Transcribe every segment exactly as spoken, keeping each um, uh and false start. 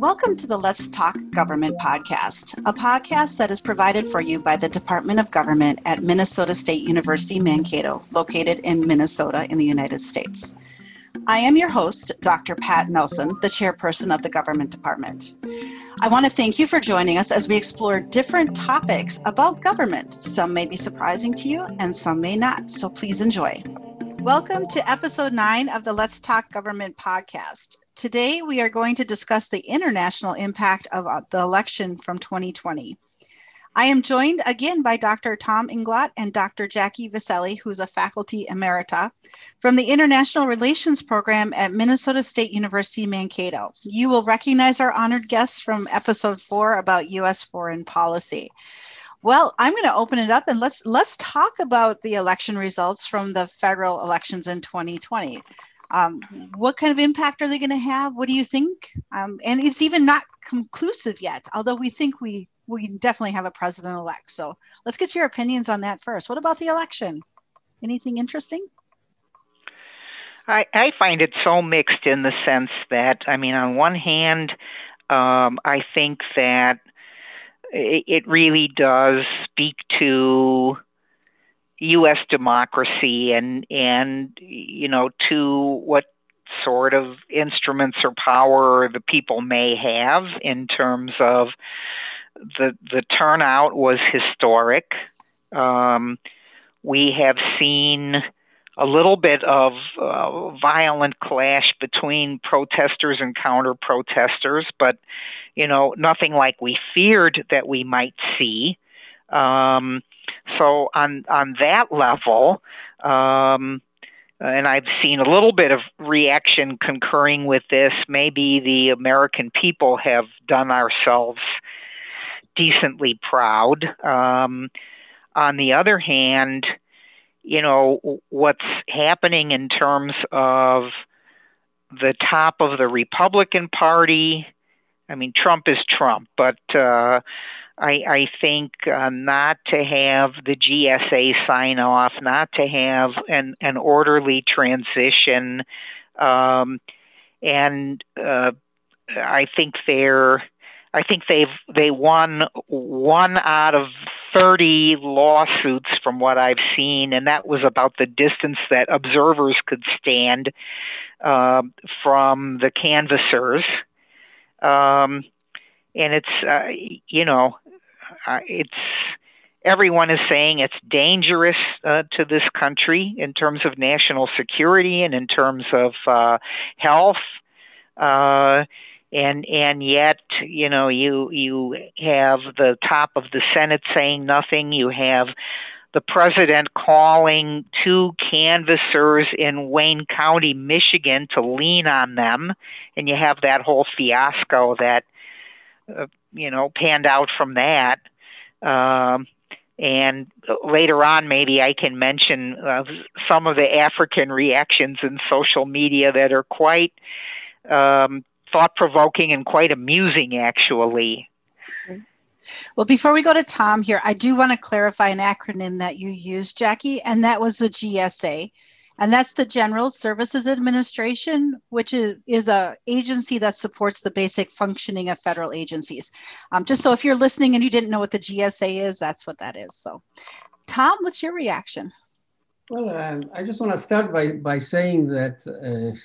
Welcome to the Let's Talk Government podcast, a podcast that is provided for you by the Department of Government at Minnesota State University, Mankato, located in Minnesota in the United States. I am your host, Doctor Pat Nelson, the chairperson of the Government Department. I want to thank you for joining us as we explore different topics about government. Some may be surprising to you and some may not, so please enjoy. Welcome to episode nine of the Let's Talk Government podcast. Today, we are going to discuss the international impact of the election from twenty twenty. I am joined again by Doctor Tom Inglot and Doctor Jackie Viselli, who is a faculty emerita from the International Relations Program at Minnesota State University, Mankato. You will recognize our honored guests from episode four about U S foreign policy. Well, I'm going to open it up and let's let's talk about the election results from the federal elections in twenty twenty. Um, what kind of impact are they going to have? What do you think? Um, and it's even not conclusive yet, although we think we, we definitely have a president-elect. So let's get your opinions on that first. What about the election? Anything interesting? I, I find it so mixed in the sense that, I mean, on one hand, um, I think that it, it really does speak to U S democracy and, and, you know, to what sort of instruments or power the people may have in terms of the, the turnout was historic. Um, we have seen a little bit of uh, violent clash between protesters and counter-protesters, but, you know, nothing like we feared that we might see. Um, so on, on that level, um, and I've seen a little bit of reaction concurring with this, maybe the American people have done ourselves decently proud. Um, on the other hand, you know, what's happening in terms of the top of the Republican Party, I mean, Trump is Trump, but, uh, I, I think uh, not to have the G S A sign off, not to have an, an orderly transition. Um, and uh, I think they're, I think they've, they won one out of thirty lawsuits from what I've seen. And that was about the distance that observers could stand uh, from the canvassers. Um, and it's, uh, you know, Uh, it's everyone is saying it's dangerous uh, to this country in terms of national security and in terms of uh, health, uh, and and yet you know you you have the top of the Senate saying nothing. You have the president calling two canvassers in Wayne County, Michigan, to lean on them, and you have that whole fiasco that. Uh, you know, panned out from that. Um, and later on, maybe I can mention uh, some of the African reactions in social media that are quite um, thought-provoking and quite amusing, actually. Well, before we go to Tom here, I do want to clarify an acronym that you used, Jackie, and that was the G S A. And that's the General Services Administration, which is, is an agency that supports the basic functioning of federal agencies. Um, just so if you're listening and you didn't know what the G S A is, that's what that is. So, Tom, what's your reaction? Well, uh, I just want to start by, by saying that uh,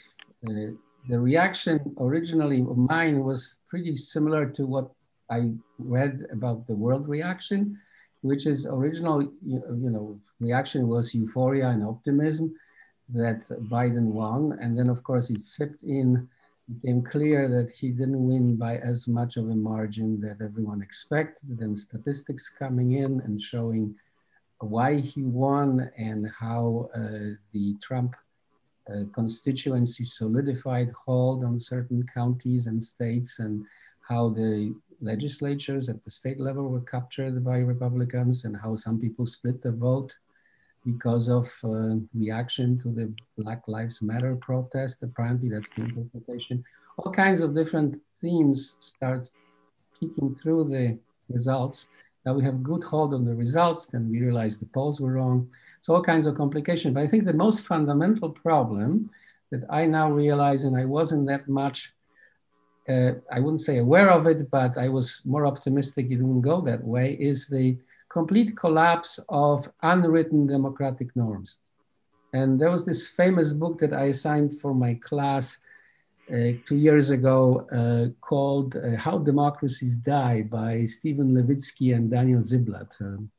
uh, the reaction originally of mine was pretty similar to what I read about the world reaction, which is original, you, you know, reaction was euphoria and optimism that Biden won, and then of course it sipped in, became clear that he didn't win by as much of a margin that everyone expected, then statistics coming in and showing why he won and how uh, the Trump uh, constituency solidified hold on certain counties and states and how the legislatures at the state level were captured by Republicans and how some people split the vote because of uh, reaction to the Black Lives Matter protest. Apparently that's the interpretation. All kinds of different themes start peeking through the results. Now we have good hold on the results, then we realize the polls were wrong. So all kinds of complications. But I think the most fundamental problem that I now realize, and I wasn't that much uh, I wouldn't say aware of it, but I was more optimistic it wouldn't go that way, is the complete collapse of unwritten democratic norms. And there was this famous book that I assigned for my class uh, two years ago uh, called uh, How Democracies Die by Stephen Levitsky and Daniel Ziblatt. Um,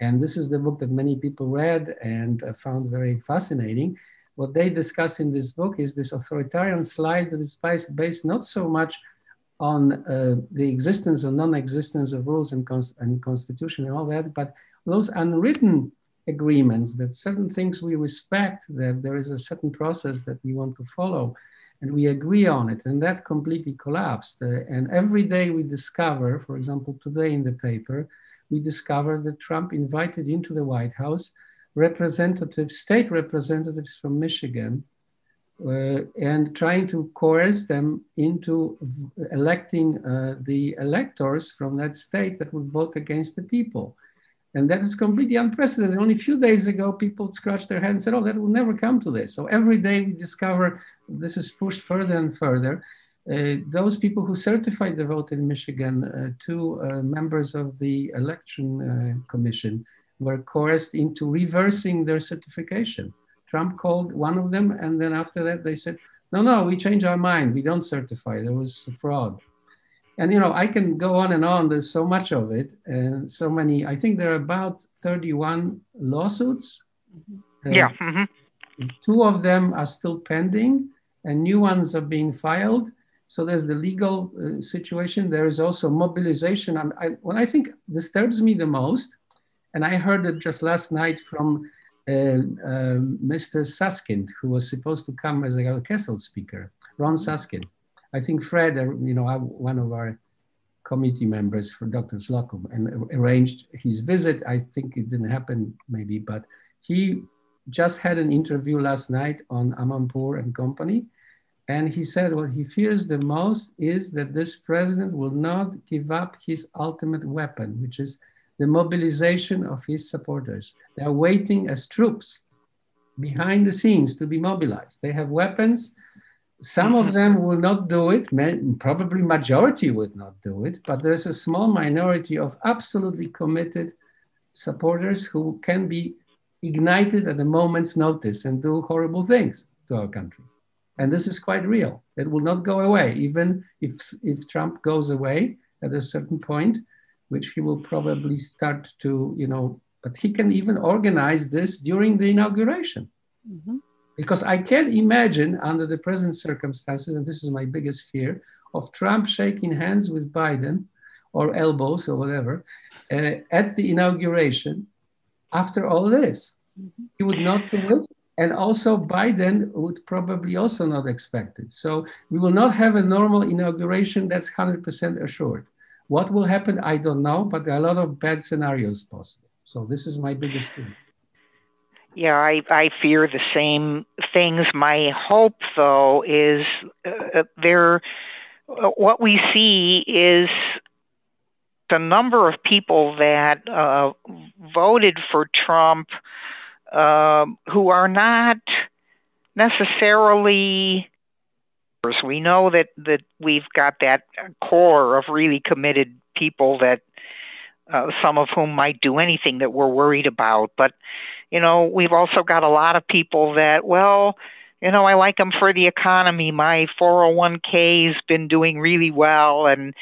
and this is the book that many people read and uh, found very fascinating. What they discuss in this book is this authoritarian slide that is based, based not so much on uh, the existence or non-existence of rules and, cons and constitution and all that, but those unwritten agreements that certain things we respect, that there is a certain process that we want to follow, and we agree on it, and that completely collapsed. Uh, and every day we discover, for example, today in the paper, we discover that Trump invited into the White House representatives, state representatives from Michigan, uh, and trying to coerce them into electing uh, the electors from that state that would vote against the people. And that is completely unprecedented. Only a few days ago, people scratched their heads and said, oh, that will never come to this. So every day we discover this is pushed further and further. Uh, those people who certified the vote in Michigan, uh, two uh, members of the election uh, commission, were coerced into reversing their certification. Trump called one of them, and then after that they said, no, no, we change our mind, we don't certify, there was fraud. And you know, I can go on and on, there's so much of it, and so many, I think there are about thirty-one lawsuits. Uh, yeah. Mm-hmm. Two of them are still pending, and new ones are being filed. So there's the legal uh, situation, there is also mobilization. I'm, I, what I think disturbs me the most, and I heard it just last night from uh, uh, Mister Suskind, who was supposed to come as a Kessel speaker, Ron Suskind. I think Fred, you know, one of our committee members for Doctor Slocum, and arranged his visit. I think it didn't happen maybe, but he just had an interview last night on Amanpour and Company. And he said what he fears the most is that this president will not give up his ultimate weapon, which is the mobilization of his supporters. They are waiting as troops behind the scenes to be mobilized. They have weapons. Some of them will not do it, probably majority would not do it, but there's a small minority of absolutely committed supporters who can be ignited at a moment's notice and do horrible things to our country. And this is quite real. It will not go away, even if, if Trump goes away at a certain point, which he will probably start to, you know, but he can even organize this during the inauguration. Mm-hmm. Because I can't imagine under the present circumstances, and this is my biggest fear, of Trump shaking hands with Biden or elbows or whatever uh, at the inauguration after all this. Mm-hmm. He would not do it. And also Biden would probably also not expect it. So we will not have a normal inauguration, that's one hundred percent assured. What will happen, I don't know, but there are a lot of bad scenarios possible. So this is my biggest fear. Yeah, I, I fear the same things. My hope, though, is uh, there. Uh, what we see is the number of people that uh, voted for Trump uh, who are not necessarily. We know that, that we've got that core of really committed people that uh, some of whom might do anything that we're worried about. But, you know, we've also got a lot of people that, well, you know, I like them for the economy. My four oh one K's been doing really well and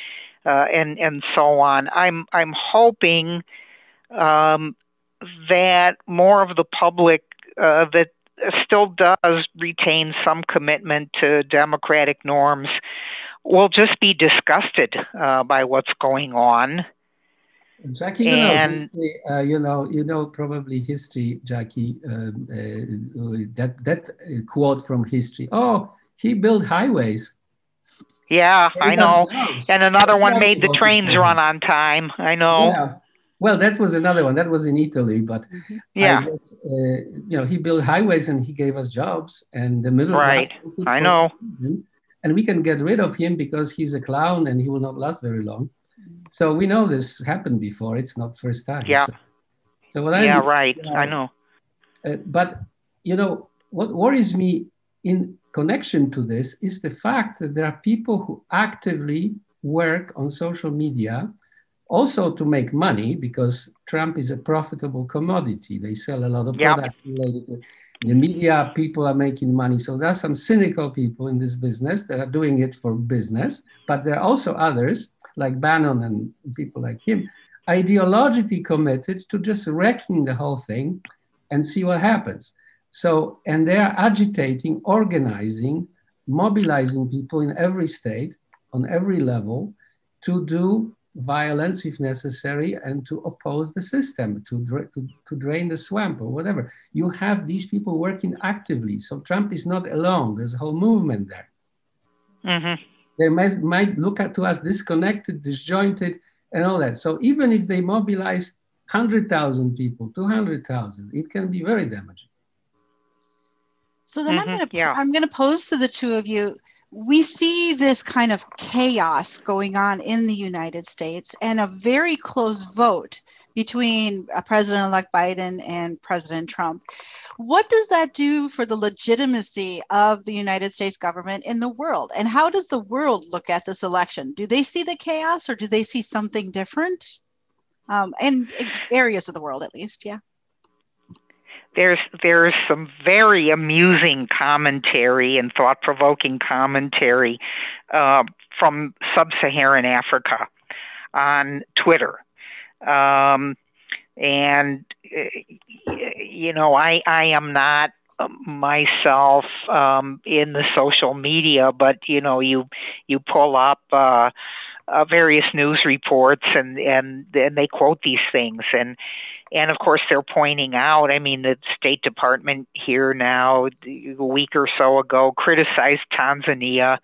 uh, and and so on. I'm, I'm hoping um, that more of the public uh, that still does retain some commitment to democratic norms, will just be disgusted uh, by what's going on. Jackie, you and, know, history, uh, you know, you know probably history, Jackie. Um, uh, that that quote from history. Oh, he built highways. Yeah, I know. Jobs. And another That's one right. made the trains run on time. I know. Yeah. Well, that was another one. That was in Italy, but yeah, I guess, uh, you know, he built highways and he gave us jobs, and the middle right. class. I know, him, and we can get rid of him because he's a clown and he will not last very long. So we know this happened before. It's not first time. Yeah. So, so what yeah, I yeah, right. You know, I know. Uh, but you know what worries me in connection to this is the fact that there are people who actively work on social media also to make money, because Trump is a profitable commodity. They sell a lot of yep. products related to the media. People are making money. So there are some cynical people in this business that are doing it for business, but there are also others like Bannon and people like him, ideologically committed to just wrecking the whole thing and see what happens. So, and they are agitating, organizing, mobilizing people in every state, on every level, to do violence if necessary and to oppose the system, to, dra to, to drain the swamp or whatever. You have these people working actively. So Trump is not alone. There's a whole movement there. Mm-hmm. They might, might look at to us disconnected, disjointed, and all that. So even if they mobilize one hundred thousand people, two hundred thousand, it can be very damaging. So then mm-hmm. I'm going to yeah. I'm going to pose to the two of you, we see this kind of chaos going on in the United States and a very close vote between President-elect Biden and President Trump. What does that do for the legitimacy of the United States government in the world? And how does the world look at this election? Do they see the chaos or do they see something different? Um, and areas of the world, at least, yeah. There's there's some very amusing commentary and thought-provoking commentary uh, from sub-Saharan Africa on Twitter, um, and you know I I am not myself um, in the social media, but you know you you pull up uh, uh, various news reports and and and they quote these things and. And, of course, they're pointing out, I mean, the State Department here now, a week or so ago, criticized Tanzania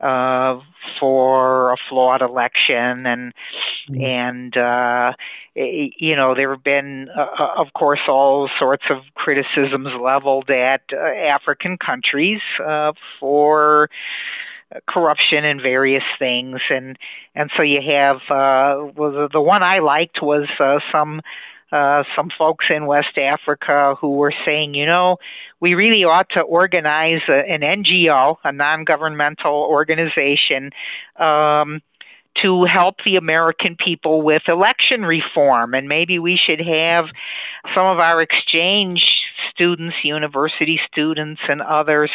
uh, for a flawed election. And, mm-hmm. and uh, you know, there have been, uh, of course, all sorts of criticisms leveled at uh, African countries uh, for corruption and various things. And, and so you have, uh, well, the one I liked was uh, some... Uh, some folks in West Africa who were saying, you know, we really ought to organize a, an N G O, a non-governmental organization, um, to help the American people with election reform. And maybe we should have some of our exchange students, university students and others,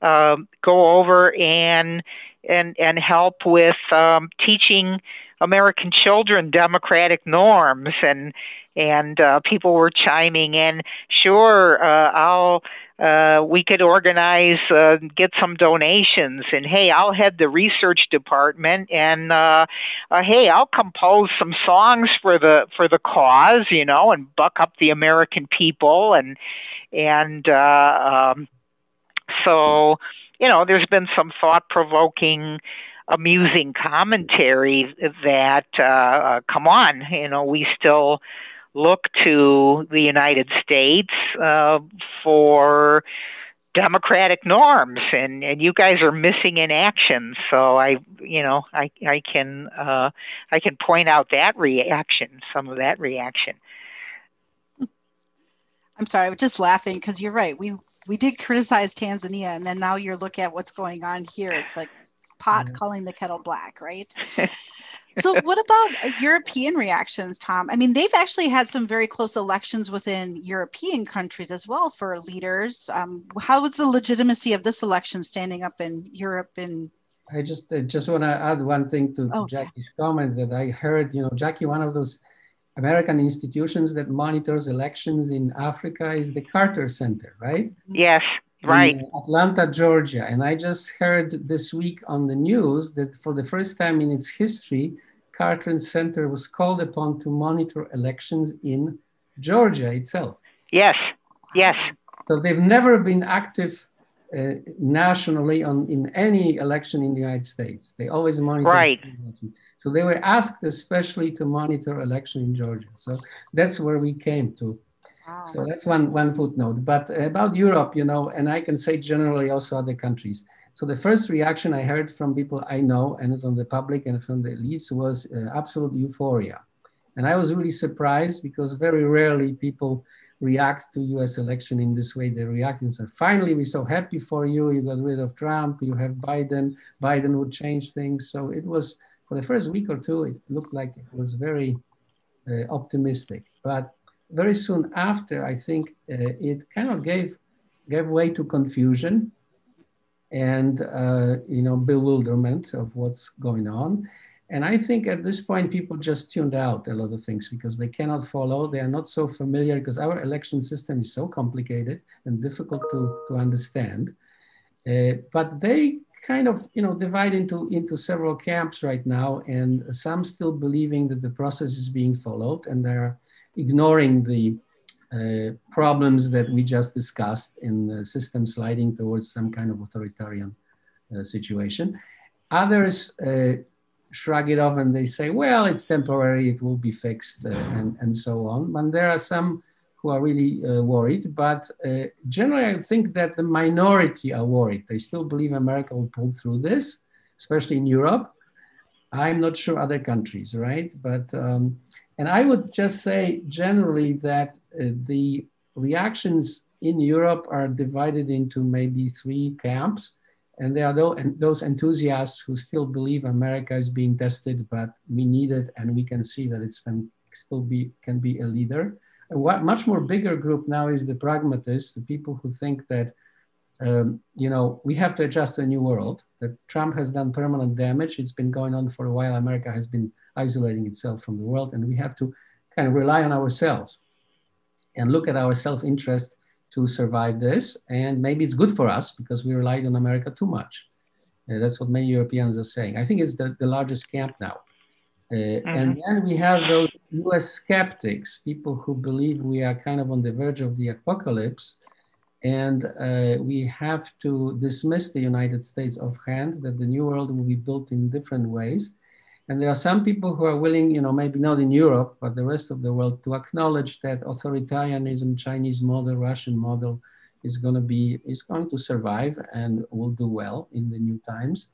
uh, go over and and and help with um, teaching American children democratic norms. And And uh, people were chiming in, sure, uh, I'll, uh, we could organize, uh, get some donations, and hey, I'll head the research department, and uh, uh, hey, I'll compose some songs for the for the cause, you know, and buck up the American people, and and uh, um, so you know, there's been some thought-provoking, amusing commentary that uh, uh, come on, you know, we still look to the United States uh, for democratic norms, and, and you guys are missing in action. So I, you know, I I can uh, I can point out that reaction, some of that reaction. I'm sorry, I was just laughing because you're right. We we did criticize Tanzania, and then now you're looking at what's going on here. It's like pot mm-hmm. calling the kettle black, right? So what about European reactions, Tom? I mean, they've actually had some very close elections within European countries as well for leaders. Um, how is the legitimacy of this election standing up in Europe? And I just I just want to add one thing to, oh, to Jackie's yeah. comment that I heard. You know, Jackie, one of those American institutions that monitors elections in Africa is the Carter Center, right? Yes. Right. In Atlanta, Georgia. And I just heard this week on the news that for the first time in its history, Carter Center was called upon to monitor elections in Georgia itself. Yes, yes. So they've never been active uh, nationally on in any election in the United States. They always monitor. Right. So they were asked especially to monitor election in Georgia. So that's where we came to. Wow. So that's one, one footnote. But about Europe, you know, and I can say generally also other countries. So the first reaction I heard from people I know and from the public and from the elites was uh, absolute euphoria. And I was really surprised because very rarely people react to U S election in this way. They're reacting. So finally, we're so happy for you. You got rid of Trump. You have Biden. Biden would change things. So it was, for the first week or two, it looked like it was very uh, optimistic. But very soon after, I think uh, it kind of gave, gave way to confusion and uh, you know, bewilderment of what's going on. And I think at this point, people just tuned out a lot of things because they cannot follow. They are not so familiar because our election system is so complicated and difficult to, to understand. Uh, but they kind of, you know, divide into, into several camps right now, and some still believing that the process is being followed, and they're ignoring the uh, problems that we just discussed in the system sliding towards some kind of authoritarian uh, situation. Others, uh, shrug it off and they say, well, it's temporary, it will be fixed, uh, and, and so on. And there are some who are really uh, worried, but uh, generally I think that the minority are worried. They still believe America will pull through this, especially in Europe. I'm not sure other countries, right? But, um, and I would just say generally that uh, the reactions in Europe are divided into maybe three camps. And there are those enthusiasts who still believe America is being tested, but we need it, and we can see that it can still be can be a leader. A much more bigger group now is the pragmatists, the people who think that um, you know, we have to adjust to a new world. That Trump has done permanent damage; it's been going on for a while. America has been isolating itself from the world, and we have to kind of rely on ourselves and look at our self-interest to survive this. And maybe it's good for us because we relied on America too much. Uh, that's what many Europeans are saying. I think it's the, the largest camp now. Uh, mm-hmm. And then we have those U S skeptics, people who believe we are kind of on the verge of the apocalypse, and uh, we have to dismiss the United States offhand, that the new world will be built in different ways. And there are some people who are willing, you know, maybe not in Europe, but the rest of the world, to acknowledge that authoritarianism, Chinese model, Russian model is going to be, is going to survive and will do well in the new times.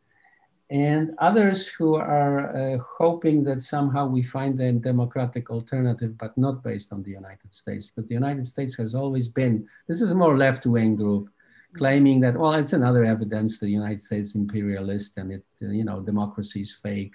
And others who are uh, hoping that somehow we find a democratic alternative, but not based on the United States, because the United States has always been, this is a more left-wing group, claiming that, well, it's another evidence the United States imperialist and it, you know, democracy is fake.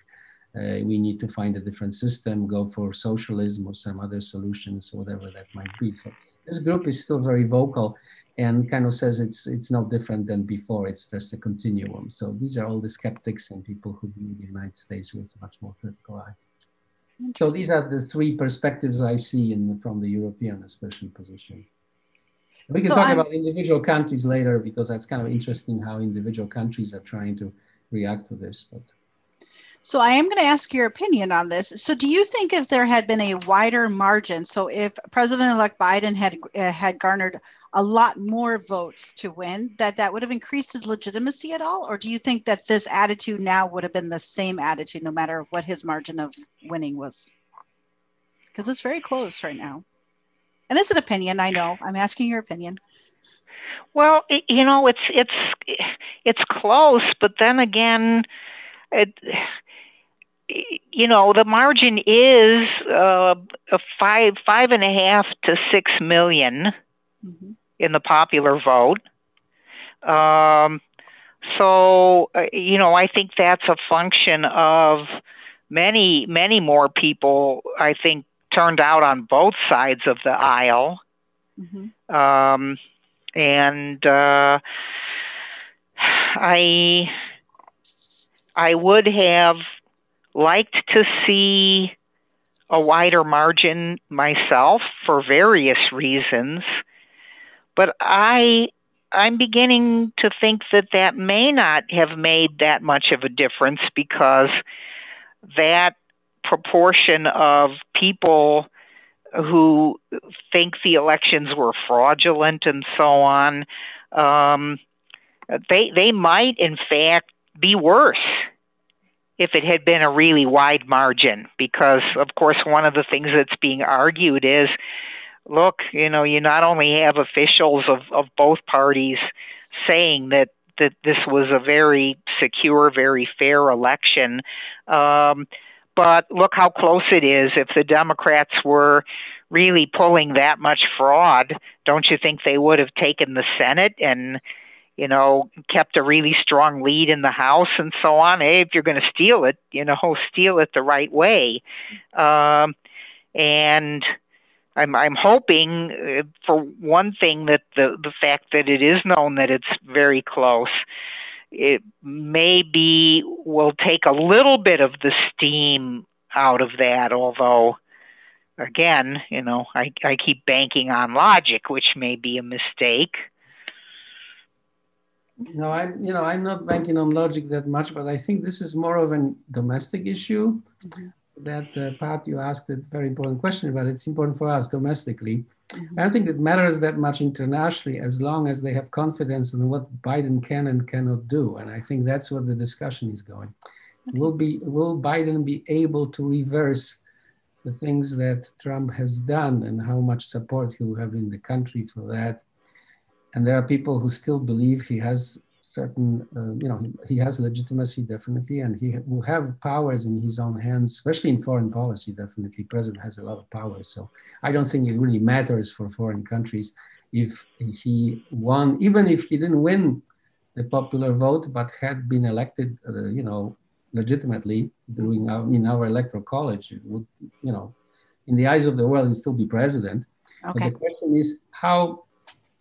Uh, we need to find a different system, go for socialism or some other solutions, whatever that might be. So this group is still very vocal and kind of says it's it's no different than before. It's just a continuum. So these are all the skeptics and people who view the United States with a much more critical eye. So these are the three perspectives I see in the, from the European especially position. We can so talk I'm... about individual countries later, because that's kind of interesting how individual countries are trying to react to this. But. So I am going to ask your opinion on this. So do you think if there had been a wider margin, so if President-elect Biden had uh, had garnered a lot more votes to win, that that would have increased his legitimacy at all? Or do you think that this attitude now would have been the same attitude no matter what his margin of winning was? Because it's very close right now. And it's an opinion, I know. I'm asking your opinion. Well, it, you know, it's it's it's close, but then again, it, you know, the margin is uh, a five, five and a half to six million mm-hmm. in the popular vote. Um, so, uh, you know, I think that's a function of many, many more people, I think, turned out on both sides of the aisle. Mm-hmm. Um, and uh, I, I would have liked to see a wider margin myself for various reasons, but I, I'm beginning to think that that may not have made that much of a difference, because that proportion of people who think the elections were fraudulent and so on, um, they, they might in fact be worse if it had been a really wide margin, because, of course, one of the things that's being argued is, look, you know, you not only have officials of, of both parties saying that, that this was a very secure, very fair election, um, but look how close it is. If the Democrats were really pulling that much fraud, don't you think they would have taken the Senate and, you know, kept a really strong lead in the House and so on? Hey, if you're going to steal it, you know, steal it the right way. Um, and I'm, I'm hoping, for one thing, that the, the fact that it is known that it's very close, it maybe will take a little bit of the steam out of that, although, again, you know, I, I keep banking on logic, which may be a mistake. No, I'm, you know, I'm not banking on logic that much, but I think this is more of a domestic issue. Mm-hmm. That uh, Pat, you asked a very important question, but it's important for us domestically. Mm-hmm. I don't think it matters that much internationally, as long as they have confidence in what Biden can and cannot do. And I think that's what the discussion is going. Okay. Will be, will Biden be able to reverse the things that Trump has done, and how much support he will have in the country for that? And there are people who still believe he has certain, uh, you know, he, he has legitimacy, definitely, and he will have powers in his own hands, especially in foreign policy, definitely. President has a lot of powers, so I don't think it really matters for foreign countries if he won, even if he didn't win the popular vote, but had been elected, uh, you know, legitimately during our, in our electoral college, it would, you know, in the eyes of the world, he'd still be president. Okay. But the question is how,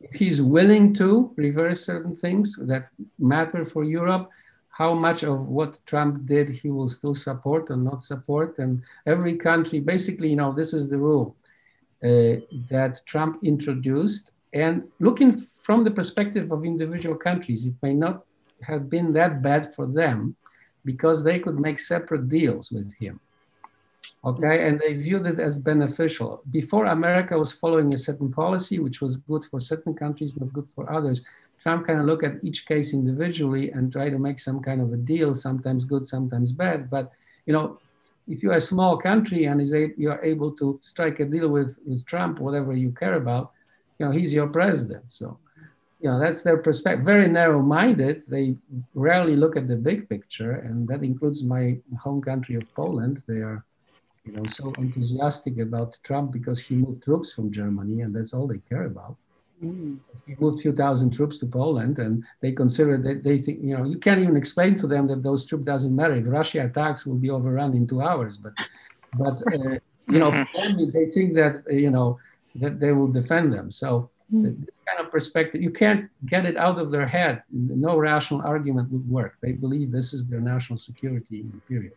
if he's willing to reverse certain things that matter for Europe, how much of what Trump did he will still support and not support. And every country, basically, you know, this is the rule uh, that Trump introduced. And looking from the perspective of individual countries, it may not have been that bad for them, because they could make separate deals with him, okay? And they viewed it as beneficial. Before, America was following a certain policy, which was good for certain countries, not good for others. Trump kind of looked at each case individually and try to make some kind of a deal, sometimes good, sometimes bad. But, you know, if you're a small country and is a, you're able to strike a deal with, with Trump, whatever you care about, you know, he's your president, so. You know, that's their perspective. Very narrow-minded. They rarely look at the big picture, and that includes my home country of Poland. They are, you know, so enthusiastic about Trump because he moved troops from Germany, and that's all they care about. Mm. He moved a few thousand troops to Poland, and they consider that they think, you know, you can't even explain to them that those troops doesn't matter. If Russia attacks, we'll be overrun in two hours. But, but uh, you know, for them, they think that, you know, that they will defend them. So. This kind of perspective, you can't get it out of their head. No rational argument would work. They believe this is their national security, period.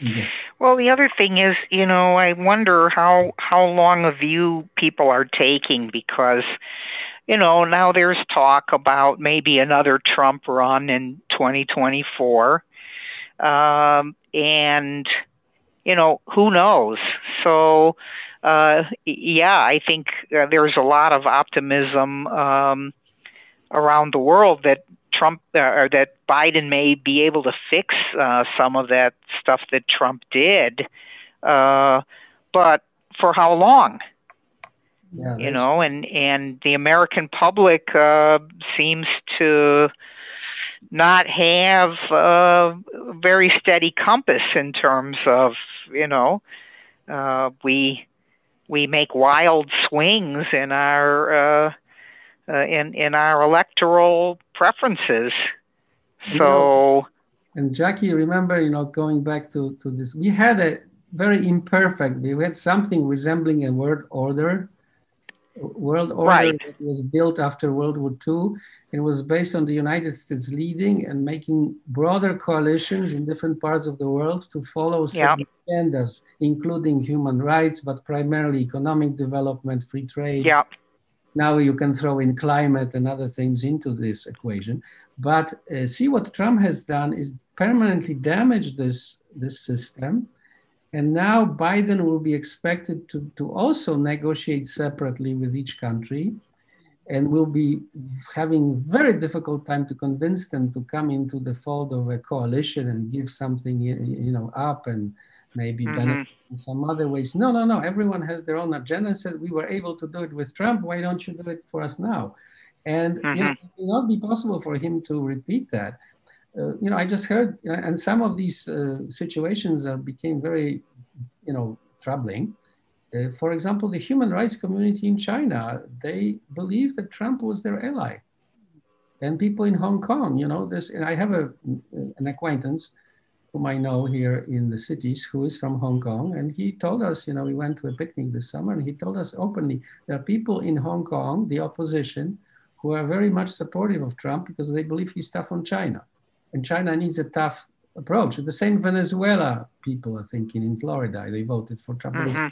Yeah. Well, the other thing is, you know, I wonder how how long a view people are taking, because, you know, now there's talk about maybe another Trump run in twenty twenty-four. Um, and, you know, who knows? So... Uh, yeah, I think uh, there's a lot of optimism um, around the world that Trump uh, or that Biden may be able to fix uh, some of that stuff that Trump did. Uh, but for how long? Yeah, you know, and, and the American public uh, seems to not have a very steady compass in terms of, you know, uh, we... We make wild swings in our uh, uh, in in our electoral preferences. So, you know, and Jackie, remember, you know, going back to, to this, we had a very imperfect. We had something resembling a world order, world order right. That was built after World War Two. It was based on the United States leading and making broader coalitions in different parts of the world to follow certain yeah. agendas, including human rights, but primarily economic development, free trade. Yeah. Now you can throw in climate and other things into this equation. But uh, see, what Trump has done is permanently damaged this, this system. And now Biden will be expected to, to also negotiate separately with each country, and will be having a very difficult time to convince them to come into the fold of a coalition and give something, you know, up and maybe mm-hmm. benefit in some other ways. No, no, no, everyone has their own agenda. Said we were able to do it with Trump, why don't you do it for us now? And mm-hmm. you know, it will not be possible for him to repeat that. Uh, you know, I just heard, you know, and some of these uh, situations are, became very, you know, troubling. Uh, for example, the human rights community in China, they believe that Trump was their ally. And people in Hong Kong, you know, this, and I have a, an acquaintance whom I know here in the cities who is from Hong Kong. And he told us, you know, we went to a picnic this summer and he told us openly, there are people in Hong Kong, the opposition, who are very much supportive of Trump because they believe he's tough on China. And China needs a tough approach. The same Venezuela people are thinking in Florida, they voted for Trump. Uh-huh.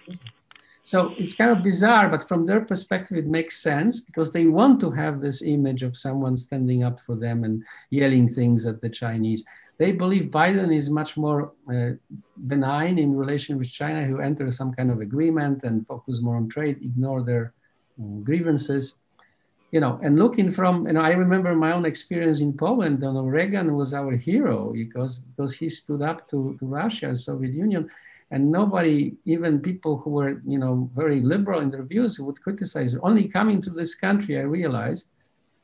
So it's kind of bizarre, but from their perspective, it makes sense because they want to have this image of someone standing up for them and yelling things at the Chinese. They believe Biden is much more uh, benign in relation with China, who enter some kind of agreement and focus more on trade, ignore their um, grievances. You know, and looking from, and I remember my own experience in Poland, Donald Reagan was our hero because, because he stood up to, to Russia and Soviet Union. And nobody, even people who were, you know, very liberal in their views would criticize it. Only coming to this country, I realized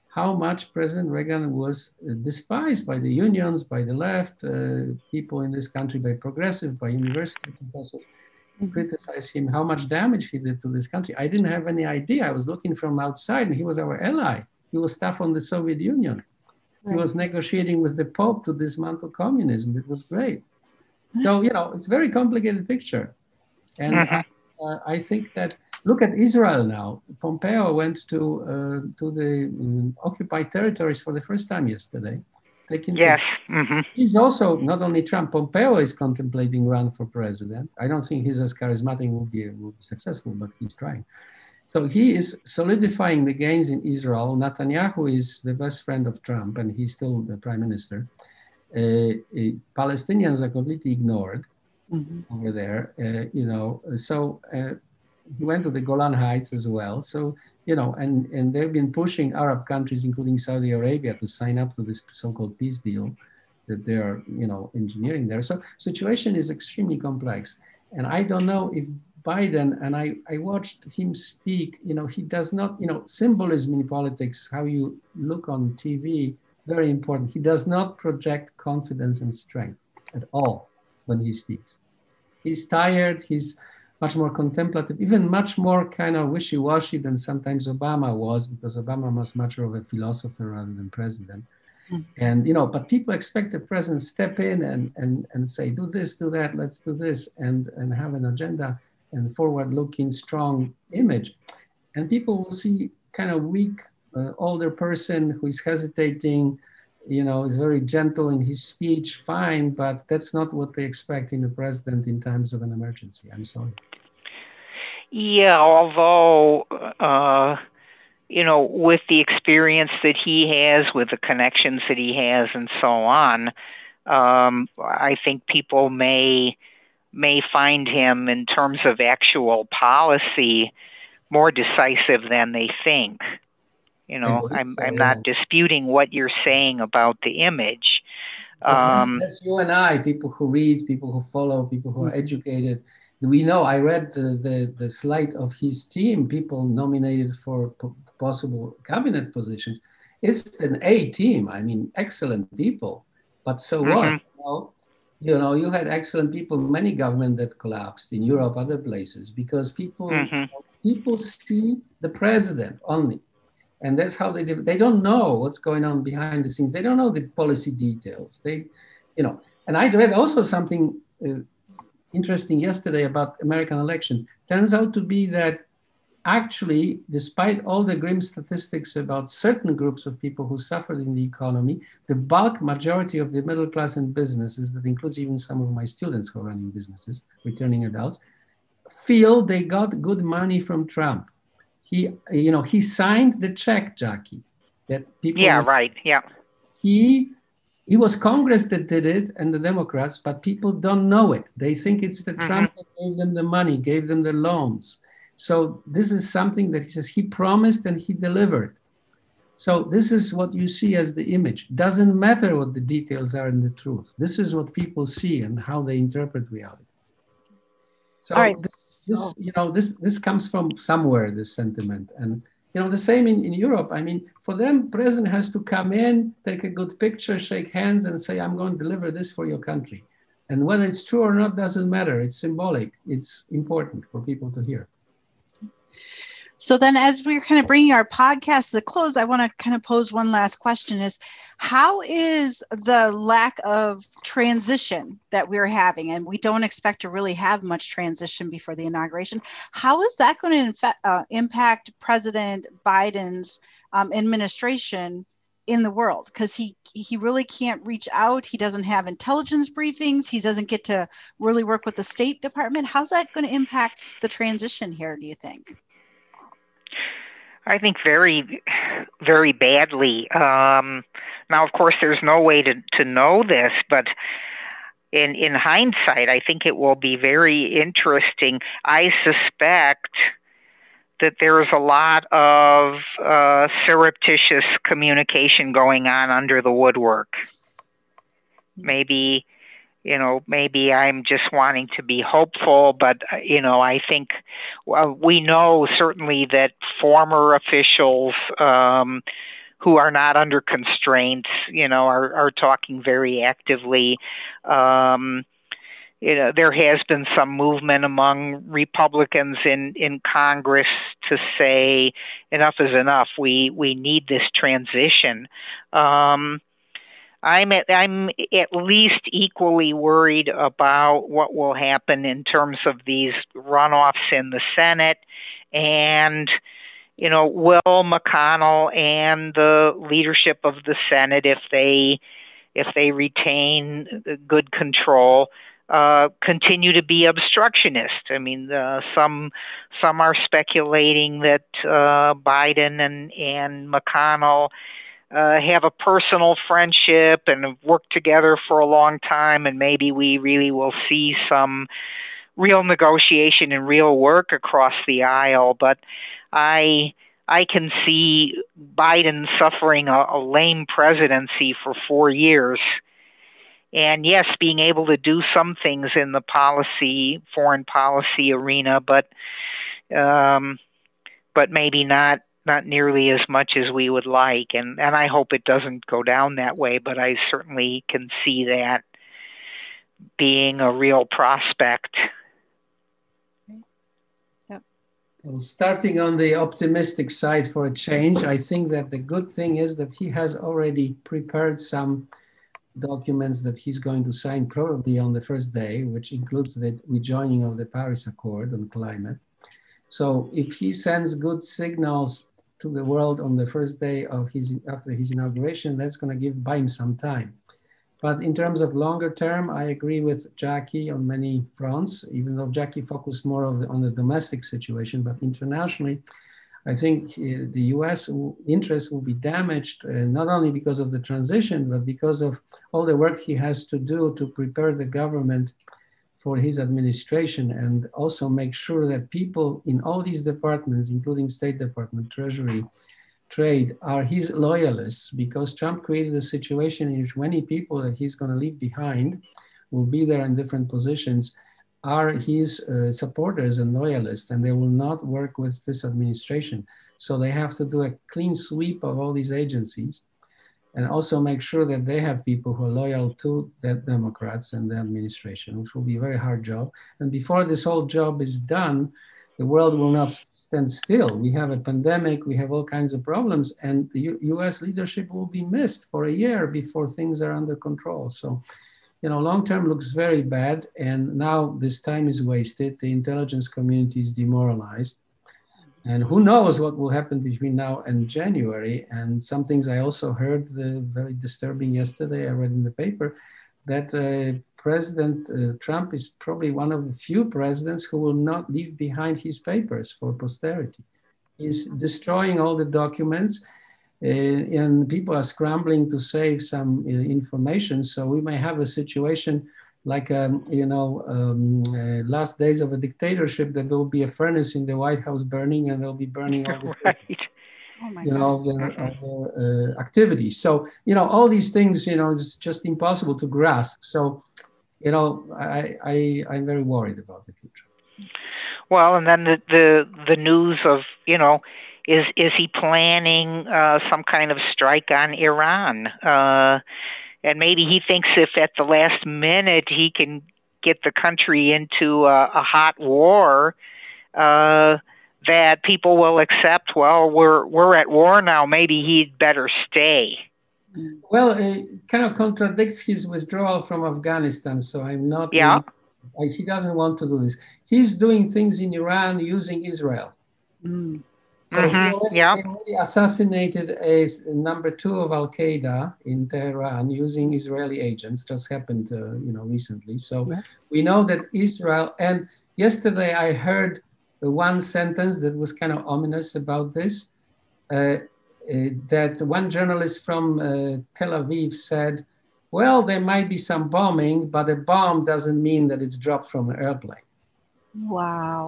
how much President Reagan was despised by the unions, by the left, uh, people in this country, by progressive, by university professors, who criticized him, how much damage he did to this country. I didn't have any idea. I was looking from outside and he was our ally. He was tough on the Soviet Union. Right. He was negotiating with the Pope to dismantle communism. It was great. So, you know, it's a very complicated picture. And uh-huh. uh, I think that, look at Israel now. Pompeo went to uh, to the um, occupied territories for the first time yesterday. Taking yes. Mm-hmm. He's also, not only Trump, Pompeo is contemplating run for president. I don't think he's as charismatic, will be, will be successful, but he's trying. So he is solidifying the gains in Israel. Netanyahu is the best friend of Trump, and he's still the prime minister. Uh, uh, Palestinians are completely ignored mm-hmm. over there, uh, you know, so uh, he went to the Golan Heights as well. So, you know, and, and they've been pushing Arab countries, including Saudi Arabia, to sign up to this so-called peace deal that they are, you know, engineering there. So situation is extremely complex. And I don't know if Biden, and I, I watched him speak, you know, he does not, you know, symbolism in politics, how you look on T V, very important. He does not project confidence and strength at all when he speaks. He's tired, he's much more contemplative, even much more kind of wishy-washy than sometimes Obama was, because Obama was much more of a philosopher rather than president. Mm-hmm. And, you know, but people expect the president to step in and, and, and say, do this, do that, let's do this, and, and have an agenda and forward-looking, strong image. And people will see kind of weak, Uh, older person who is hesitating, you know, is very gentle in his speech, fine, but that's not what they expect in a president in times of an emergency. I'm sorry. Yeah, although, uh, you know, with the experience that he has, with the connections that he has and so on, um, I think people may, may find him in terms of actual policy more decisive than they think. You know, I'm I'm not disputing what you're saying about the image. Um, that's you and I, people who read, people who follow, people who are educated. We know, I read the, the, the slide of his team, people nominated for po- possible cabinet positions. It's an A team. I mean, excellent people. But so mm-hmm. what? Well, you know, you had excellent people, many governments that collapsed in Europe, other places, because people mm-hmm. people see the president only. And that's how they, they don't know what's going on behind the scenes. They don't know the policy details. They, you know, and I read also something uh, interesting yesterday about American elections. Turns out to be that actually, despite all the grim statistics about certain groups of people who suffered in the economy, the bulk majority of the middle class and businesses, that includes even some of my students who are running businesses, returning adults, feel they got good money from Trump. He, you know, he signed the check, Jackie, that people... Yeah, was, right, yeah. He, he was Congress that did it and the Democrats, but people don't know it. They think it's the mm-hmm. Trump that gave them the money, gave them the loans. So this is something that he says he promised and he delivered. So this is what you see as the image. Doesn't matter what the details are and the truth. This is what people see and how they interpret reality. So right. this, this, you know, this this comes from somewhere, this sentiment. And, you know, the same in, in Europe. I mean, for them, president has to come in, take a good picture, shake hands and say, I'm going to deliver this for your country. And whether it's true or not doesn't matter. It's symbolic. It's important for people to hear. So then, as we're kind of bringing our podcast to the close, I want to kind of pose one last question is, how is the lack of transition that we're having, and we don't expect to really have much transition before the inauguration, how is that going to inf- uh, impact President Biden's um, administration in the world? Because he he really can't reach out. He doesn't have intelligence briefings. He doesn't get to really work with the State Department. How's that going to impact the transition here, do you think? I think very, very badly. Um, now, of course, there's no way to, to know this, but in in hindsight, I think it will be very interesting. I suspect that there is a lot of uh, surreptitious communication going on under the woodwork. Maybe, you know, maybe I'm just wanting to be hopeful, but, you know, I think well, we know certainly that former officials um, who are not under constraints, you know, are, are talking very actively. Um, you know, there has been some movement among Republicans in, in Congress to say enough is enough. We, we need this transition. Um, I'm at, I'm at least equally worried about what will happen in terms of these runoffs in the Senate, and, you know, will McConnell and the leadership of the Senate, if they if they retain good control, uh, continue to be obstructionist? I mean, uh, some some are speculating that uh, Biden and and McConnell Uh, have a personal friendship and have worked together for a long time, and maybe we really will see some real negotiation and real work across the aisle. But I I can see Biden suffering a, a lame presidency for four years. And yes, being able to do some things in the policy, foreign policy arena, but um, but maybe not not nearly as much as we would like. And, and I hope it doesn't go down that way, but I certainly can see that being a real prospect. Yep. Well, starting on the optimistic side for a change, I think that the good thing is that he has already prepared some documents that he's going to sign probably on the first day, which includes the rejoining of the Paris Accord on climate. So if he sends good signals to the world on the first day of his after his inauguration, that's going to give buy him some time. But in terms of longer term, I agree with Jackie on many fronts, even though Jackie focused more of the, on the domestic situation. But internationally, I think uh, the U S interest will be damaged, uh, not only because of the transition, but because of all the work he has to do to prepare the government for his administration, and also make sure that people in all these departments, including State Department, Treasury, Trade, are his loyalists, because Trump created a situation in which many people that he's going to leave behind will be there in different positions, are his uh, supporters and loyalists, and they will not work with this administration. So they have to do a clean sweep of all these agencies, and also make sure that they have people who are loyal to the Democrats and the administration, which will be a very hard job. And before this whole job is done, the world will not stand still. We have a pandemic, we have all kinds of problems, and the U- U.S. leadership will be missed for a year before things are under control. So, you know, long-term looks very bad, and now this time is wasted. The intelligence community is demoralized. And who knows what will happen between now and January. And some things I also heard, the very disturbing yesterday, I read in the paper, that uh, President uh, Trump is probably one of the few presidents who will not leave behind his papers for posterity. He's destroying all the documents, uh, and people are scrambling to save some uh, information. So we may have a situation like, um, you know, um, uh, last days of a dictatorship, that there will be a furnace in the White House burning, and they'll be burning all the right. oh my you God. know, their, their uh, activities. So, you know, all these things, you know, it's just impossible to grasp. So, you know, I, I, I'm very worried about the future. Well, and then the, the, the news of, you know, is, is he planning uh, some kind of strike on Iran? Uh, And maybe he thinks if at the last minute he can get the country into a, a hot war, uh, that people will accept, well, we're we're at war now, maybe he'd better stay. Well, it kind of contradicts his withdrawal from Afghanistan, so I'm not... Yeah. Really, like, he doesn't want to do this. He's doing things in Iran using Israel. Mm. So mm-hmm. he, already, yeah. he already assassinated a, a number two of Al-Qaeda in Tehran using Israeli agents. Just happened, uh, you know, recently. So yeah. we know that Israel... And yesterday I heard the one sentence that was kind of ominous about this, uh, Uh, that one journalist from uh, Tel Aviv said, well, there might be some bombing, but a bomb doesn't mean that it's dropped from an airplane. Wow.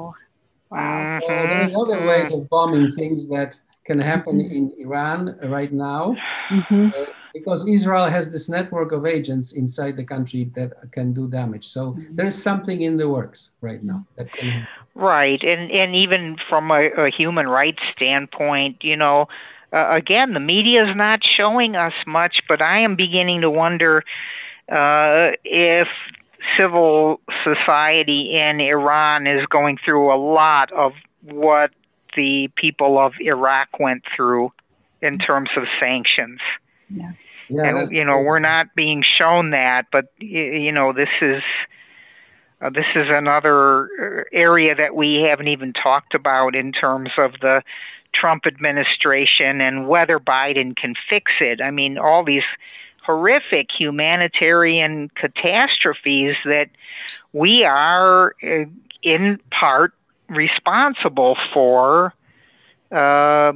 Wow. So there's other ways of bombing things that can happen in Iran right now, mm-hmm. uh, because Israel has this network of agents inside the country that can do damage. So mm-hmm. there's something in the works right now that can happen. Right. And, and even from a, a human rights standpoint, you know, Uh, again, the media is not showing us much, but I am beginning to wonder uh, if civil society in Iran is going through a lot of what the people of Iraq went through in terms of sanctions. Yeah. Yeah, and, you know, we're not being shown that, but, you know, this is... Uh, this is another area that we haven't even talked about in terms of the Trump administration and whether Biden can fix it. I mean, all these horrific humanitarian catastrophes that we are uh, in part responsible for, um,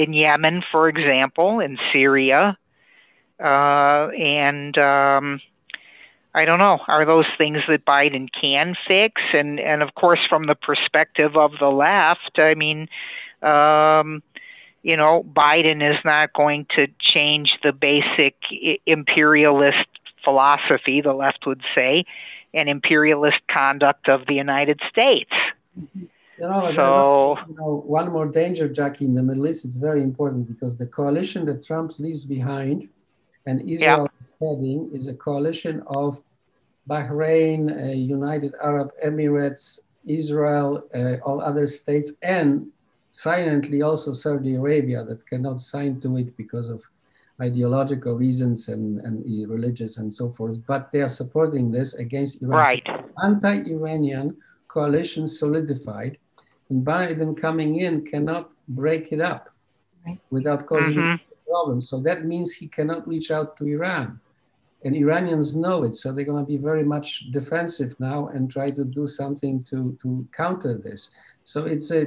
in Yemen, for example, in Syria, uh, and... Um, I don't know, are those things that Biden can fix? And, and of course, from the perspective of the left, I mean, um, you know, Biden is not going to change the basic imperialist philosophy, the left would say, and imperialist conduct of the United States. Mm-hmm. You know, so, also, you know, one more danger, Jackie, in the Middle East, it's very important because the coalition that Trump leaves behind and Israel yep. is heading is a coalition of Bahrain, uh, United Arab Emirates, Israel, uh, all other states, and silently also Saudi Arabia that cannot sign to it because of ideological reasons and, and religious and so forth. But they are supporting this against Iran. Right. Anti-Iranian coalition solidified, and Biden coming in cannot break it up without causing... Mm-hmm. problem. So that means he cannot reach out to Iran, and Iranians know it. So they're going to be very much defensive now and try to do something to, to counter this. So it's a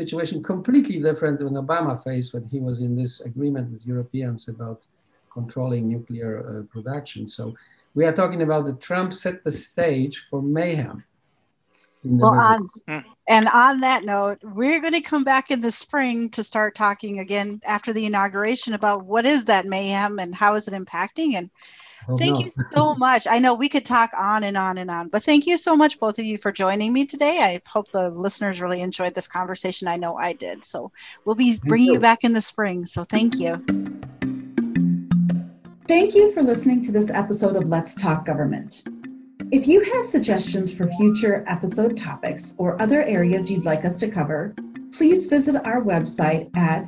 situation completely different than Obama faced when he was in this agreement with Europeans about controlling nuclear uh, production. So we are talking about the Trump set the stage for mayhem. Well, on, and on that note, we're going to come back in the spring to start talking again after the inauguration about what is that mayhem and how is it impacting. And oh, thank no. you so much. I know we could talk on and on and on, but thank you so much, both of you, for joining me today. I hope the listeners really enjoyed this conversation. I know I did. So we'll be bringing you. you back in the spring. So thank you. Thank you for listening to this episode of Let's Talk Government. If you have suggestions for future episode topics or other areas you'd like us to cover, please visit our website at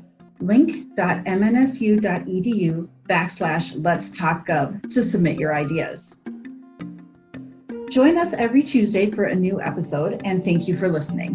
link.mnsu.edu backslash letstalkgov to submit your ideas. Join us every Tuesday for a new episode, and thank you for listening.